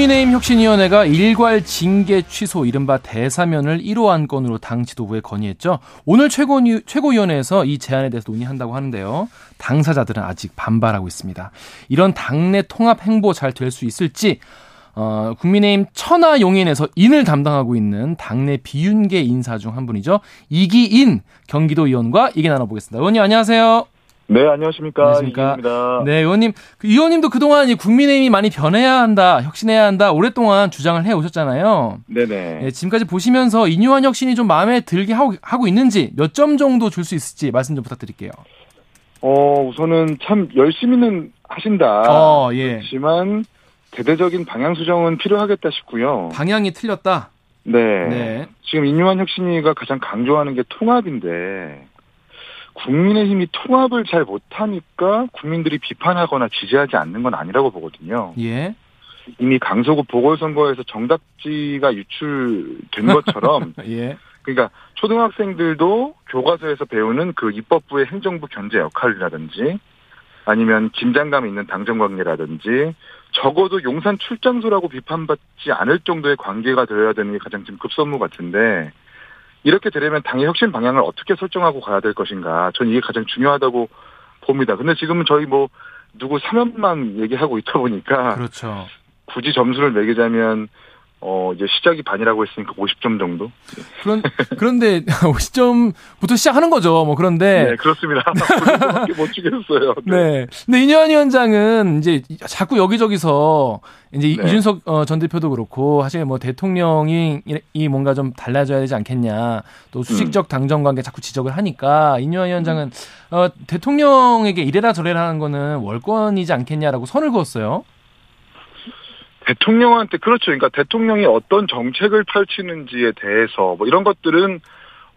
국민의힘 혁신위원회가 일괄 징계 취소 이른바 대사면을 1호 안건으로 당 지도부에 건의했죠. 오늘 최고위원회에서 이 제안에 대해서 논의한다고 하는데요. 당사자들은 아직 반발하고 있습니다. 이런 당내 통합 행보 잘 될 수 있을지 국민의힘 천하용인에서 인을 담당하고 있는 당내 비윤계 인사 중 한 분이죠. 이기인 경기도 의원과 얘기 나눠보겠습니다. 의원님 안녕하세요. 네, 안녕하십니까. 이기인입니다. 네, 의원님. 의원님도 그동안 국민의힘이 많이 변해야 한다, 혁신해야 한다, 오랫동안 주장을 해오셨잖아요. 네네. 네, 지금까지 보시면서 인유한 혁신이 좀 마음에 들게 하고 있는지 몇 점 정도 줄 수 있을지 말씀 좀 부탁드릴게요. 우선은 참 열심히는 하신다. 예. 그렇지만 대대적인 방향 수정은 필요하겠다 싶고요. 방향이 틀렸다? 네. 지금 인유한 혁신이가 가장 강조하는 게 통합인데, 국민의힘이 통합을 잘 못하니까 국민들이 비판하거나 지지하지 않는 건 아니라고 보거든요. 예. 이미 강서구 보궐선거에서 정답지가 유출된 것처럼 예. 그러니까 초등학생들도 교과서에서 배우는 그 입법부의 행정부 견제 역할이라든지 아니면 긴장감이 있는 당정관계라든지 적어도 용산 출장소라고 비판받지 않을 정도의 관계가 되어야 되는 게 가장 지금 급선무 같은데 이렇게 되려면 당의 혁신 방향을 어떻게 설정하고 가야 될 것인가. 저는 이게 가장 중요하다고 봅니다. 근데 지금은 저희 누구 사면만 얘기하고 있다 보니까. 그렇죠. 굳이 점수를 매기자면, 이제 시작이 반이라고 했으니까 50점 정도? 그런데 50점부터 시작하는 거죠. 그런데. 네, 그렇습니다. 못 주겠어요. 네. 근데 인유한 위원장은 이제 자꾸 여기저기서 이제 네. 이준석 전 대표도 그렇고, 사실 대통령이 뭔가 좀 달라져야 되지 않겠냐. 또 수직적 당정 관계 자꾸 지적을 하니까, 인유한 위원장은, 대통령에게 이래라 저래라 하는 거는 월권이지 않겠냐라고 선을 그었어요. 대통령한테 그렇죠. 그러니까 대통령이 어떤 정책을 펼치는지에 대해서 이런 것들은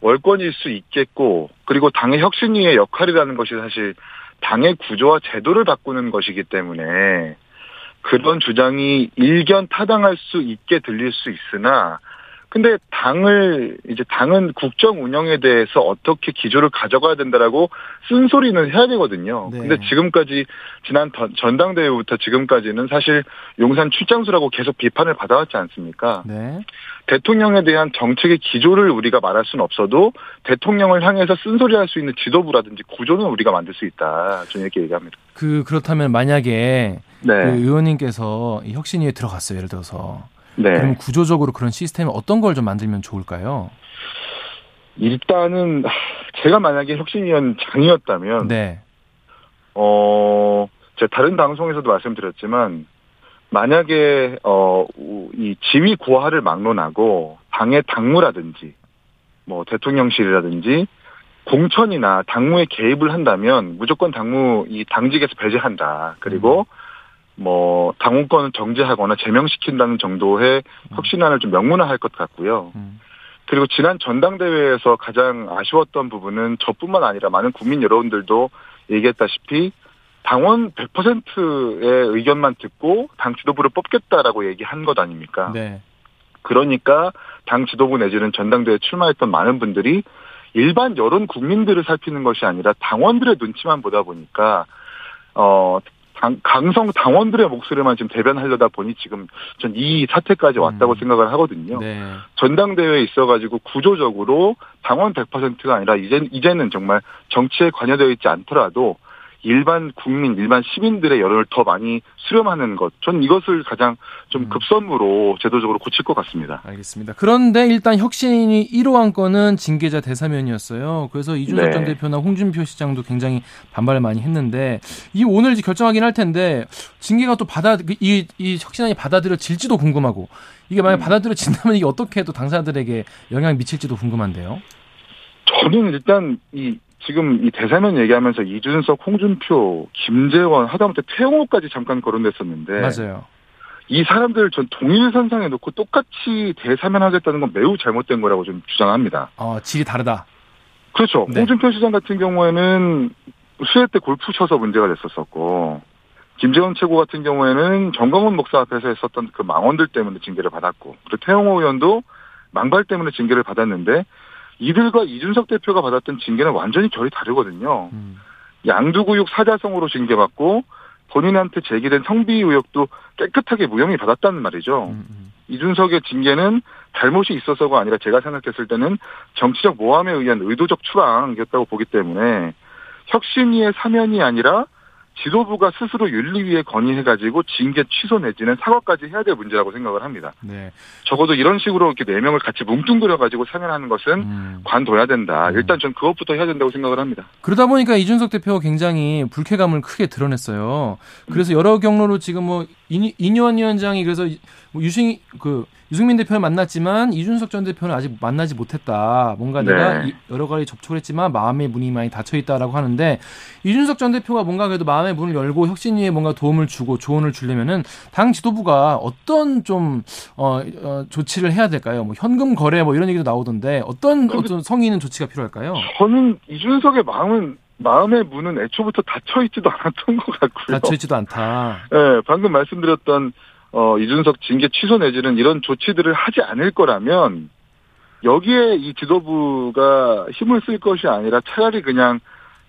월권일 수 있겠고 그리고 당의 혁신위의 역할이라는 것이 사실 당의 구조와 제도를 바꾸는 것이기 때문에 그런 주장이 일견 타당할 수 있게 들릴 수 있으나 근데 당은 국정 운영에 대해서 어떻게 기조를 가져가야 된다라고 쓴소리는 해야 되거든요. 네. 근데 지금까지, 지난 전당대회부터 지금까지는 사실 용산 출장수라고 계속 비판을 받아왔지 않습니까? 네. 대통령에 대한 정책의 기조를 우리가 말할 수는 없어도 대통령을 향해서 쓴소리할 수 있는 지도부라든지 구조는 우리가 만들 수 있다. 저는 이렇게 얘기합니다. 그렇다면 만약에 네. 의원님께서 혁신위에 들어갔어요. 예를 들어서. 네. 그럼 구조적으로 그런 시스템을 어떤 걸 좀 만들면 좋을까요? 일단은 제가 만약에 혁신위원장이었다면 네. 제가 다른 방송에서도 말씀드렸지만 만약에 이 지위 고하를 막론하고 당의 당무라든지 대통령실이라든지 공천이나 당무에 개입을 한다면 무조건 당무 이 당직에서 배제한다. 그리고 당원권을 정지하거나 제명시킨다는 정도의 혁신안을 좀 명문화할 것 같고요. 그리고 지난 전당대회에서 가장 아쉬웠던 부분은 저뿐만 아니라 많은 국민 여러분들도 얘기했다시피 당원 100%의 의견만 듣고 당 지도부를 뽑겠다라고 얘기한 것 아닙니까? 네. 그러니까 당 지도부 내지는 전당대회에 출마했던 많은 분들이 일반 여론 국민들을 살피는 것이 아니라 당원들의 눈치만 보다 보니까 강성 당원들의 목소리만 지금 대변하려다 보니 지금 전 이 사태까지 왔다고 생각을 하거든요. 네. 전당대회에 있어가지고 구조적으로 당원 100%가 아니라 이제는 정말 정치에 관여되어 있지 않더라도 일반 국민, 일반 시민들의 여론을 더 많이 수렴하는 것. 전 이것을 가장 좀 급선무로 제도적으로 고칠 것 같습니다. 알겠습니다. 그런데 일단 혁신이 1호 안건은 징계자 대사면이었어요. 그래서 이준석 네. 전 대표나 홍준표 시장도 굉장히 반발을 많이 했는데 이 오늘 결정하긴 할 텐데 징계가 또 이 혁신안이 받아들여질지도 궁금하고 이게 만약 받아들여진다면 이게 어떻게 또 당사자들에게 영향을 미칠지도 궁금한데요. 저는 일단 지금 이 대사면 얘기하면서 이준석, 홍준표, 김재원, 하다못해 태영호까지 잠깐 거론됐었는데 맞아요. 이 사람들을 전 동일선상에 놓고 똑같이 대사면 하겠다는 건 매우 잘못된 거라고 좀 주장합니다. 질이 다르다. 그렇죠. 네. 홍준표 시장 같은 경우에는 수해 때 골프 쳐서 문제가 됐었었고 김재원 최고 같은 경우에는 정광훈 목사 앞에서 했었던 그 망언들 때문에 징계를 받았고 그리고 태영호 의원도 망발 때문에 징계를 받았는데 이들과 이준석 대표가 받았던 징계는 완전히 결이 다르거든요. 양두구육 사자성으로 징계받고 본인한테 제기된 성비 의혹도 깨끗하게 무혐의 받았다는 말이죠. 이준석의 징계는 잘못이 있어서가 아니라 제가 생각했을 때는 정치적 모함에 의한 의도적 추락이었다고 보기 때문에 혁신위의 사면이 아니라 지도부가 스스로 윤리위에 건의해가지고 징계 취소 내지는 사과까지 해야 될 문제라고 생각을 합니다. 네. 적어도 이런 식으로 이렇게 4명을 같이 뭉뚱그려가지고 사면하는 것은 관둬야 된다. 일단 전 그것부터 해야 된다고 생각을 합니다. 그러다 보니까 이준석 대표가 굉장히 불쾌감을 크게 드러냈어요. 그래서 여러 경로로 지금 뭐 인유한 위원장이 그래서 유승민 대표를 만났지만 이준석 전 대표는 아직 만나지 못했다. 뭔가 내가 여러 가지 접촉을 했지만 마음의 문이 많이 닫혀있다라고 하는데 이준석 전 대표가 뭔가 그래도 마음의 문을 열고 혁신위에 뭔가 도움을 주고 조언을 주려면은 당 지도부가 어떤 좀 조치를 해야 될까요? 뭐 현금 거래 뭐 이런 얘기도 나오던데 어떤 성의 있는 조치가 필요할까요? 저는 이준석의 마음의 문은 애초부터 닫혀있지도 않았던 것 같고요. 닫혀있지도 않다. 네, 방금 말씀드렸던 이준석 징계 취소 내지는 이런 조치들을 하지 않을 거라면 여기에 이 지도부가 힘을 쓸 것이 아니라 차라리 그냥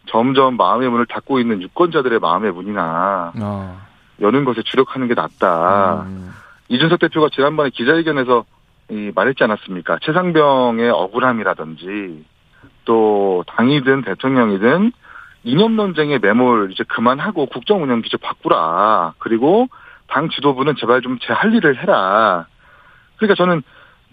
점점 마음의 문을 닫고 있는 유권자들의 마음의 문이나 여는 것에 주력하는 게 낫다. 이준석 대표가 지난번에 기자회견에서 말했지 않았습니까? 최상병의 억울함이라든지 또 당이든 대통령이든 이념 논쟁의 매몰 이제 그만하고 국정 운영 기조 바꾸라. 그리고 당 지도부는 제발 좀 제 할 일을 해라. 그러니까 저는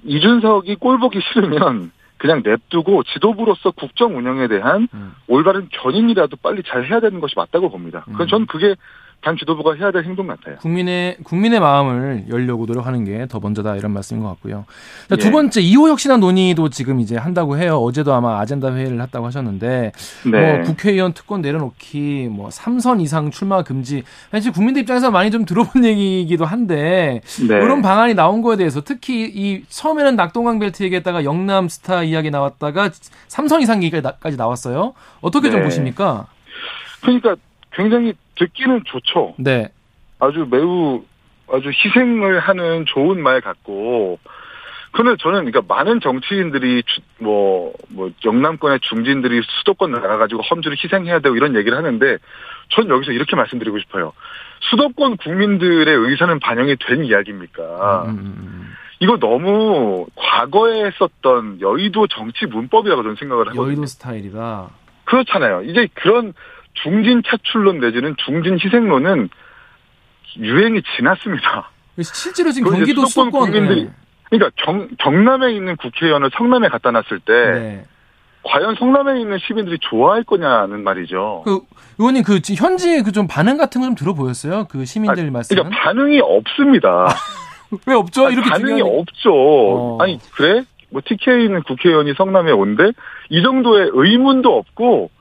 이준석이 꼴 보기 싫으면 그냥 냅두고 지도부로서 국정 운영에 대한 올바른 견인이라도 빨리 잘 해야 되는 것이 맞다고 봅니다. 그건 저는 그게 당 지도부가 해야 될 행동 같아요. 국민의 마음을 열려고 노력하는 게 더 먼저다 이런 말씀인 것 같고요. 자, 두 번째 2호 혁신안 논의도 지금 이제 한다고 해요. 어제도 아마 아젠다 회의를 했다고 하셨는데 뭐 국회의원 특권 내려놓기, 뭐 3선 이상 출마 금지. 사실 국민들 입장에서 많이 좀 들어본 얘기이기도 한데 이런 방안이 나온 거에 대해서 특히 이 처음에는 낙동강 벨트 얘기했다가 영남 스타 이야기 나왔다가 3선 이상 얘기까지 나왔어요. 어떻게 좀 보십니까? 그러니까 굉장히 듣기는 좋죠. 네. 아주 희생을 하는 좋은 말 같고. 그런데 저는 그러니까 많은 정치인들이 영남권의 중진들이 수도권 나가가지고 험지로 희생해야 되고 이런 얘기를 하는데 전 여기서 이렇게 말씀드리고 싶어요. 수도권 국민들의 의사는 반영이 된 이야기입니까? 이거 너무 과거에 썼던 여의도 정치 문법이라고 저는 생각을 하거든요. 여의도 스타일이다. 그렇잖아요. 이제 그런 중진 차출론 내지는 중진 희생론은 유행이 지났습니다. 실제로 지금 경기도 수도권 국민들이 그러니까 경남에 있는 국회의원을 성남에 갖다 놨을 때 과연 성남에 있는 시민들이 좋아할 거냐는 말이죠. 그 의원님 그 현지의 그 좀 반응 같은 거 좀 들어 보였어요? 그 시민들 말씀. 그러니까 반응이 없습니다. 왜 없죠? 아니, 이렇게 반응이 없죠. 아니 그래? 뭐 TK에 있는 국회의원이 성남에 온데 이 정도의 의문도 없고.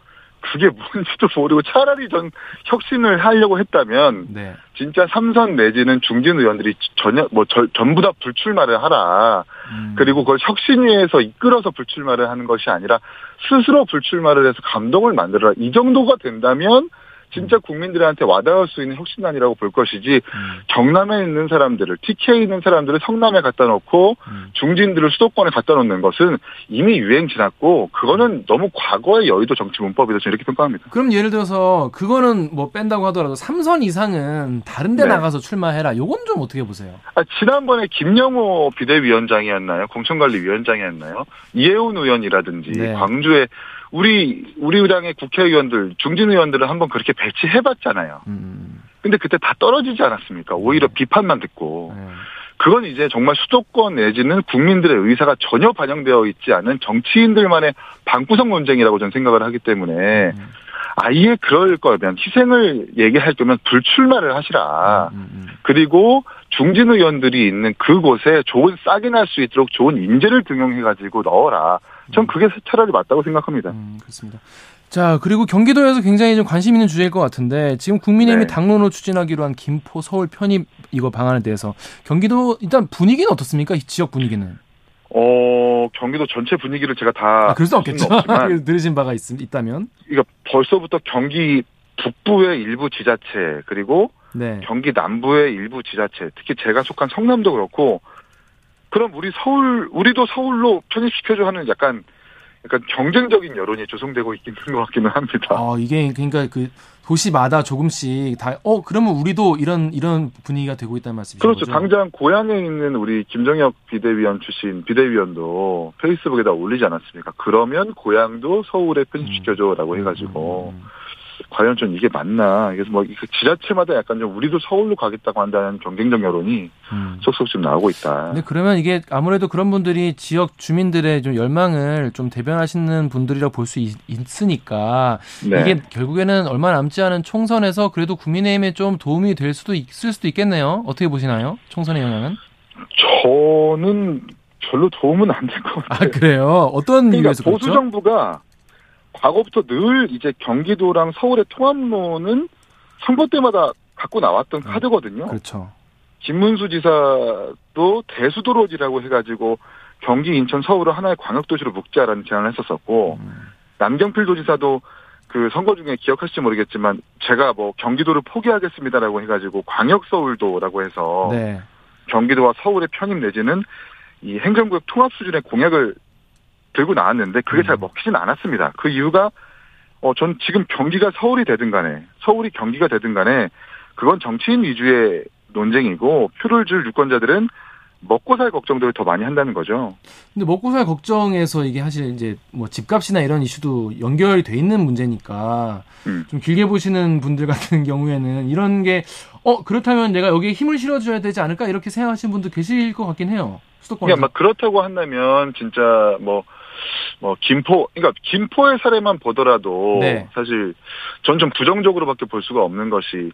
그게 뭔지도 모르고 차라리 전 혁신을 하려고 했다면 진짜 삼선 내지는 중진 의원들이 전부 다 불출마를 하라. 그리고 그걸 혁신위에서 이끌어서 불출마를 하는 것이 아니라 스스로 불출마를 해서 감동을 만들어라. 이 정도가 된다면 진짜 국민들한테 와닿을 수 있는 혁신안이라고 볼 것이지 경남에 있는 사람들을 TK에 있는 사람들을 성남에 갖다 놓고 중진들을 수도권에 갖다 놓는 것은 이미 유행 지났고 그거는 너무 과거의 여의도 정치 문법이다. 저는 이렇게 평가합니다. 그럼 예를 들어서 그거는 뭐 뺀다고 하더라도 3선 이상은 다른 데 나가서 출마해라. 요건 좀 어떻게 보세요? 지난번에 김영호 비대위원장이었나요? 공천관리위원장이었나요? 이혜훈 의원이라든지 광주에 우리 당의 국회의원들, 중진 의원들을 한번 그렇게 배치해봤잖아요. 근데 그때 다 떨어지지 않았습니까? 오히려 비판만 듣고. 그건 이제 정말 수도권 내지는 국민들의 의사가 전혀 반영되어 있지 않은 정치인들만의 방구석 논쟁이라고 저는 생각을 하기 때문에 아예 그럴 거면 희생을 얘기할 거면 불출마를 하시라. 그리고 중진 의원들이 있는 그곳에 좋은 싸게 날 수 있도록 좋은 인재를 등용해가지고 넣어라. 전 그게 차라리 맞다고 생각합니다. 그렇습니다. 자, 그리고 경기도에서 굉장히 좀 관심 있는 주제일 것 같은데 지금 국민의힘이 당론으로 추진하기로 한 김포 서울 편입 이거 방안에 대해서 경기도 일단 분위기는 어떻습니까? 이 지역 분위기는? 경기도 전체 분위기를 제가 다 그럴 수 없겠죠. 들으신 바가 있다면. 그러니까 벌써부터 경기 북부의 일부 지자체 그리고 경기 남부의 일부 지자체 특히 제가 속한 성남도 그렇고 그럼 우리도 서울로 편입시켜줘 하는 약간 약간 경쟁적인 여론이 조성되고 있긴 한 것 같기는 합니다. 아, 이게 그러니까 그 도시마다 조금씩 다 그러면 우리도 이런 분위기가 되고 있다는 말씀이죠. 그렇죠. 거죠? 당장 고향에 있는 우리 김정혁 비대위원 출신 비대위원도 페이스북에다 올리지 않았습니까? 그러면 고향도 서울에 편입시켜줘라고 해가지고 과연 좀 이게 맞나? 그래서 뭐 지자체마다 약간 좀 우리도 서울로 가겠다고 한다는 경쟁적 여론이 속속 좀 나오고 있다. 근데 그러면 이게 아무래도 그런 분들이 지역 주민들의 좀 열망을 좀 대변하시는 분들이라고 볼 수 있으니까 네. 이게 결국에는 얼마 남지 않은 총선에서 그래도 국민의힘에 좀 도움이 될 수도 있을 수도 있겠네요. 어떻게 보시나요? 총선의 영향은? 저는 별로 도움은 안 될 것 같아요. 아 그래요? 어떤 이유에서 그렇죠? 보수 정부가 과거부터 늘 이제 경기도랑 서울의 통합론은 선거 때마다 갖고 나왔던 카드거든요. 그렇죠. 김문수 지사도 대수도로지라고 해가지고 경기, 인천, 서울을 하나의 광역도시로 묶자라는 제안을 했었었고 남경필 도지사도 그 선거 중에 기억하실지 모르겠지만 제가 뭐 경기도를 포기하겠습니다라고 해가지고 광역서울도라고 해서 네. 경기도와 서울의 편입 내지는 이 행정구역 통합 수준의 공약을 들고 나왔는데 그게 잘 먹히진 않았습니다. 그 이유가 전 지금 경기가 서울이 되든 간에 서울이 경기가 되든 간에 그건 정치인 위주의 논쟁이고 표를 줄 유권자들은 먹고 살 걱정들을 더 많이 한다는 거죠. 근데 먹고 살 걱정에서 이게 사실 이제 뭐 집값이나 이런 이슈도 연결돼 있는 문제니까 좀 길게 보시는 분들 같은 경우에는 이런 게 그렇다면 내가 여기에 힘을 실어줘야 되지 않을까 이렇게 생각하시는 분도 계실 것 같긴 해요. 수도권에서. 그러니까 막 그렇다고 한다면 진짜 뭐 김포 그러니까 김포의 사례만 보더라도 네. 사실 전 좀 부정적으로밖에 볼 수가 없는 것이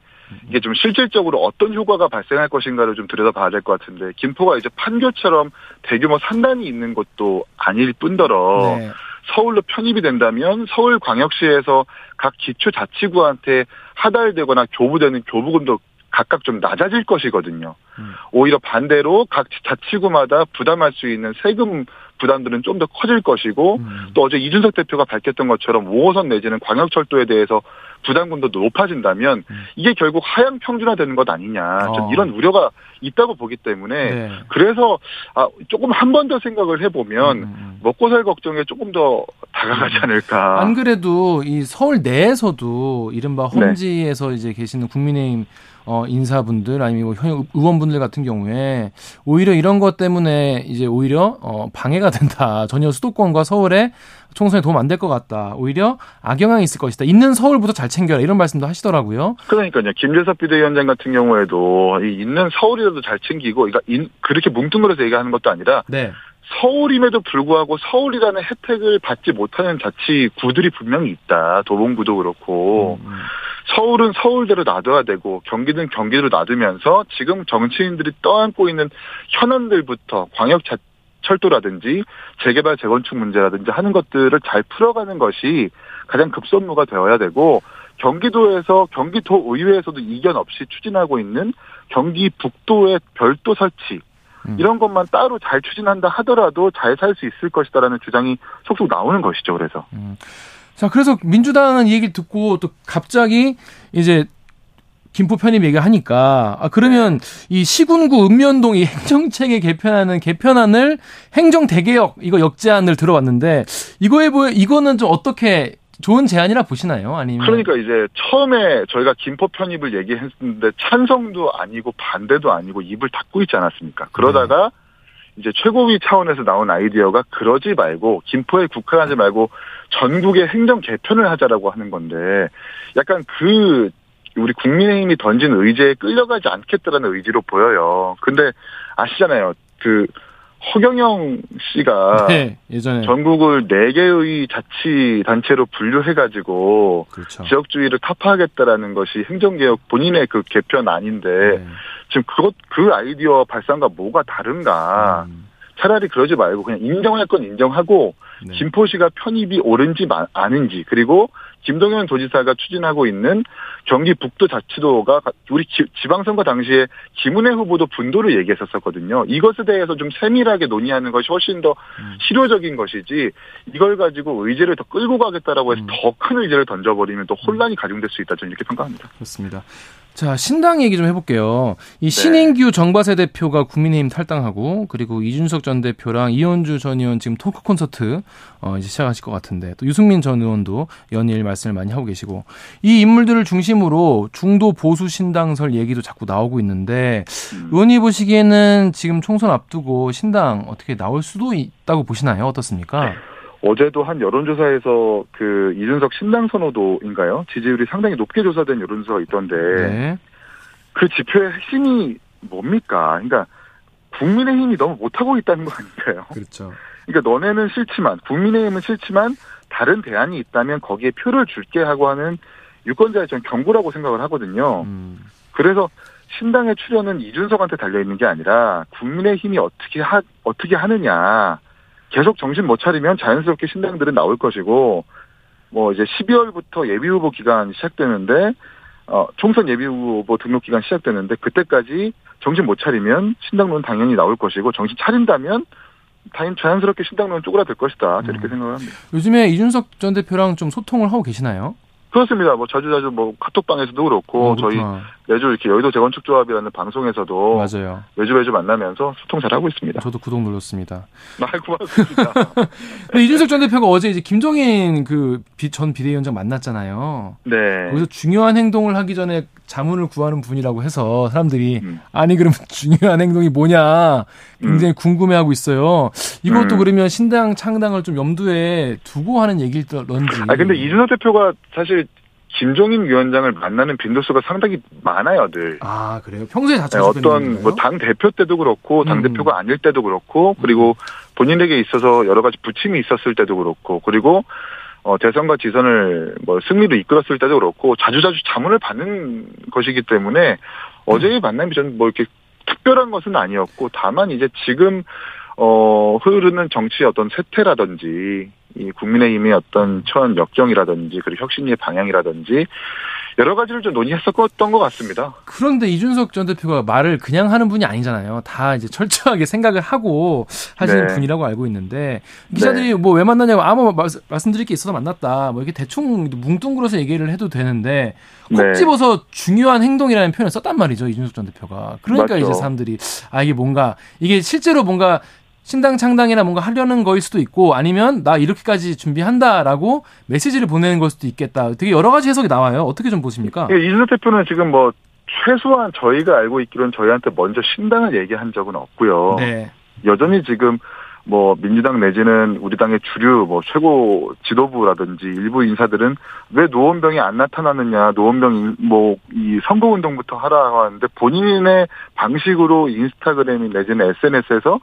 이게 좀 실질적으로 어떤 효과가 발생할 것인가를 좀 들여다봐야 될 것 같은데 김포가 이제 판교처럼 대규모 산단이 있는 것도 아닐 뿐더러 네. 서울로 편입이 된다면 서울광역시에서 각 기초자치구한테 하달되거나 교부되는 교부금도 각각 좀 낮아질 것이거든요. 오히려 반대로 각 자치구마다 부담할 수 있는 세금 부담들은 좀 더 커질 것이고 또 어제 이준석 대표가 밝혔던 것처럼 5호선 내지는 광역철도에 대해서 부담금도 높아진다면 이게 결국 하향 평준화되는 것 아니냐 좀 이런 우려가 있다고 보기 때문에 네. 그래서 조금 한 번 더 생각을 해보면 먹고 살 걱정에 조금 더 다가가지 않을까. 안 그래도 이 서울 내에서도 이른바 험지에서 네. 이제 계시는 국민의힘 인사분들 아니면 현 의원분들 같은 경우에 오히려 이런 것 때문에 이제 오히려 방해가 된다. 전혀 수도권과 서울에 총선에 도움 안 될 것 같다. 오히려 악영향이 있을 것이다. 있는 서울부터 잘 챙겨라. 이런 말씀도 하시더라고요. 그러니까요. 김재섭 비대위원장 같은 경우에도 있는 서울이라도 잘 챙기고 그렇게 뭉뚱그려서 얘기하는 것도 아니라 네. 서울임에도 불구하고 서울이라는 혜택을 받지 못하는 자치구들이 분명히 있다. 도봉구도 그렇고 서울은 서울대로 놔둬야 되고 경기는 경기대로 놔두면서 지금 정치인들이 떠안고 있는 현안들부터 광역철도라든지 재개발 재건축 문제라든지 하는 것들을 잘 풀어가는 것이 가장 급선무가 되어야 되고 경기도에서 경기도의회에서도 이견 없이 추진하고 있는 경기 북도의 별도 설치 이런 것만 따로 잘 추진한다 하더라도 잘 살 수 있을 것이다라는 주장이 속속 나오는 것이죠. 그래서 자 그래서 민주당은 이 얘기를 듣고 또 갑자기 이제 김포 편입 얘기를 하니까 그러면 이 시군구 읍면동 이 행정체계 개편안을 행정대개혁 이거 역제안을 들어왔는데 이거는 좀 어떻게 좋은 제안이라 보시나요? 아니면 그러니까 이제 처음에 저희가 김포 편입을 얘기했는데 찬성도 아니고 반대도 아니고 입을 닫고 있지 않았습니까? 그러다가 이제 최고위 차원에서 나온 아이디어가 그러지 말고 김포에 국한하지 말고 전국의 행정 개편을 하자라고 하는 건데 약간 그 우리 국민의힘이 던진 의제에 끌려가지 않겠다라는 의지로 보여요. 근데 아시잖아요. 그 허경영 씨가 네, 예전에 전국을 4개의 자치단체로 분류해가지고 그렇죠. 지역주의를 타파하겠다라는 것이 행정개혁 본인의 그 개편안인데 지금 그 아이디어 발상과 뭐가 다른가. 차라리 그러지 말고 그냥 인정할 건 인정하고 네. 김포시가 편입이 옳은지 아닌지 그리고 김동연 도지사가 추진하고 있는 경기 북도 자치도가 우리 지방선거 당시에 김은혜 후보도 분도를 얘기했었거든요. 이것에 대해서 좀 세밀하게 논의하는 것이 훨씬 더 실효적인 것이지 이걸 가지고 의제를 더 끌고 가겠다라고 해서 더 큰 의제를 던져버리면 또 혼란이 가중될 수 있다. 저는 이렇게 평가합니다. 그렇습니다. 자, 신당 얘기 좀 해볼게요. 이 신인규 정과세 대표가 국민의힘 탈당하고, 그리고 이준석 전 대표랑 이현주 전 의원 지금 토크 콘서트 이제 시작하실 것 같은데, 또 유승민 전 의원도 연일 말씀을 많이 하고 계시고, 이 인물들을 중심으로 중도 보수 신당설 얘기도 자꾸 나오고 있는데, 의원이 보시기에는 지금 총선 앞두고 신당 어떻게 나올 수도 있다고 보시나요? 어떻습니까? 어제도 한 여론조사에서 그 이준석 신당 선호도인가요? 지지율이 상당히 높게 조사된 여론조사가 있던데 네. 그 지표의 핵심이 뭡니까? 그러니까 국민의힘이 너무 못하고 있다는 거 아닌가요? 그렇죠. 그러니까 너네는 싫지만 국민의힘은 싫지만 다른 대안이 있다면 거기에 표를 줄게 하고 하는 유권자의 전 경고라고 생각을 하거든요. 그래서 신당의 출연은 이준석한테 달려있는 게 아니라 국민의힘이 어떻게 하느냐. 계속 정신 못 차리면 자연스럽게 신당들은 나올 것이고, 뭐 이제 12월부터 예비후보 기간 시작되는데, 총선 예비후보 등록 기간 시작되는데, 그때까지 정신 못 차리면 신당론 당연히 나올 것이고, 정신 차린다면 자연스럽게 신당론 쪼그라들 것이다. 이렇게 생각을 합니다. 요즘에 이준석 전 대표랑 좀 소통을 하고 계시나요? 그렇습니다. 뭐 자주 카톡방에서도 그렇고 저희 매주 이렇게 여의도 재건축 조합이라는 방송에서도 맞아요. 매주 만나면서 소통 잘 하고 있습니다. 저도 구독 눌렀습니다. 고맙습니다. 근데 이준석 전 대표가 어제 이제 김종인 그 전 비대위원장 만났잖아요. 네. 거기서 중요한 행동을 하기 전에 자문을 구하는 분이라고 해서 사람들이 아니 그러면 중요한 행동이 뭐냐 굉장히 궁금해하고 있어요. 이것도 그러면 신당 창당을 좀 염두에 두고 하는 얘기일런지. 아 근데 이준석 대표가 사실 김종인 위원장을 만나는 빈도수가 상당히 많아요, 늘. 아 그래요? 평소에 자주 뵙는 건가요? 어떤 뭐 당 대표 때도 그렇고 당 대표가 아닐 때도 그렇고 그리고 본인에게 있어서 여러 가지 부침이 있었을 때도 그렇고 그리고. 대선과 지선을 뭐 승리로 이끌었을 때도 그렇고 자주자주 자문을 받는 것이기 때문에 어제의 만남이 저는 뭐 이렇게 특별한 것은 아니었고 다만 이제 지금 흐르는 정치의 어떤 세태라든지 이 국민의힘의 어떤 처한 역경이라든지 그리고 혁신의 방향이라든지 여러 가지를 좀 논의했었던 것 같습니다. 그런데 이준석 전 대표가 말을 그냥 하는 분이 아니잖아요. 다 이제 철저하게 생각을 하고 하시는 네. 분이라고 알고 있는데 기자들이 네. 뭐 왜 만나냐고 아무 말씀드릴 게 있어서 만났다. 뭐 이렇게 대충 뭉뚱그려서 얘기를 해도 되는데 콕 네. 집어서 중요한 행동이라는 표현을 썼단 말이죠. 이준석 전 대표가. 그러니까 맞죠. 이제 사람들이 아 이게 실제로 뭔가 신당 창당이나 뭔가 하려는 거일 수도 있고 아니면 나 이렇게까지 준비한다라고 메시지를 보내는 걸 수도 있겠다. 되게 여러 가지 해석이 나와요. 어떻게 좀 보십니까? 예, 이준석 대표는 지금 뭐 최소한 저희가 알고 있기로는 저희한테 먼저 신당을 얘기한 적은 없고요. 네. 여전히 지금 뭐 민주당 내지는 우리 당의 주류 뭐 최고 지도부라든지 일부 인사들은 왜 노원병이 안 나타나느냐 노원병 뭐 이 선거운동부터 하라고 하는데 본인의 방식으로 인스타그램이 내지는 SNS에서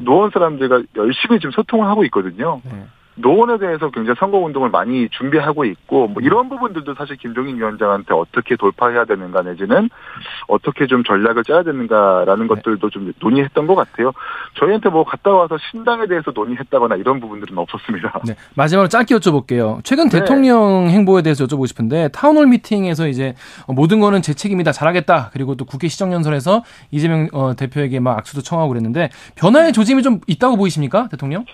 노원 사람들과 열심히 지금 소통을 하고 있거든요. 네. 노원에 대해서 굉장히 선거운동을 많이 준비하고 있고 뭐 이런 부분들도 사실 김종인 위원장한테 어떻게 돌파해야 되는가 내지는 어떻게 좀 전략을 짜야 되는가라는 네. 것들도 좀 논의했던 것 같아요. 저희한테 뭐 갔다 와서 신당에 대해서 논의했다거나 이런 부분들은 없었습니다. 네. 마지막으로 짧게 여쭤볼게요. 최근 네. 대통령 행보에 대해서 여쭤보고 싶은데 타운홀 미팅에서 이제 모든 거는 제 책임이다 잘하겠다 그리고 또 국회 시정연설에서 이재명 대표에게 막 악수도 청하고 그랬는데 변화의 조짐이 좀 있다고 보이십니까 대통령?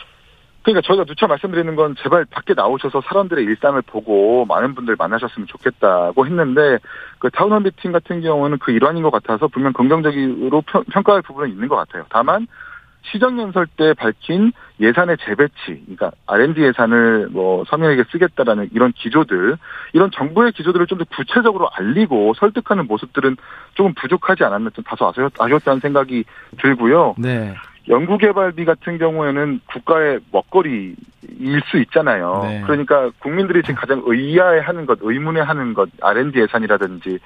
그러니까 저희가 누차 말씀드리는 건 제발 밖에 나오셔서 사람들의 일상을 보고 많은 분들 만나셨으면 좋겠다고 했는데 그 타운홀 미팅 같은 경우는 그 일환인 것 같아서 분명 긍정적으로 평가할 부분은 있는 것 같아요. 다만 시정연설 때 밝힌 예산의 재배치, 그러니까 R&D 예산을 뭐 서민에게 쓰겠다라는 이런 기조들, 이런 정부의 기조들을 좀 더 구체적으로 알리고 설득하는 모습들은 조금 부족하지 않았나 좀 다소 아쉬웠다는 생각이 들고요. 네. 연구개발비 같은 경우에는 국가의 먹거리일 수 있잖아요. 네. 그러니까 국민들이 지금 가장 의아해하는 것, 의문해하는 것, R&D 예산이라든지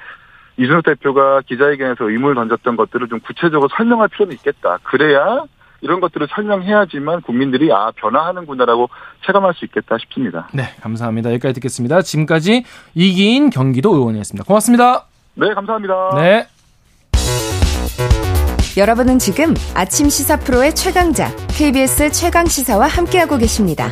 이준석 대표가 기자회견에서 의문을 던졌던 것들을 좀 구체적으로 설명할 필요는 있겠다. 그래야 이런 것들을 설명해야지만 국민들이 아 변화하는구나라고 체감할 수 있겠다 싶습니다. 네, 감사합니다. 여기까지 듣겠습니다. 지금까지 이기인 경기도 의원이었습니다. 고맙습니다. 네, 감사합니다. 네. 여러분은 지금 아침 시사 프로의 최강자, KBS 최강시사와 함께하고 계십니다.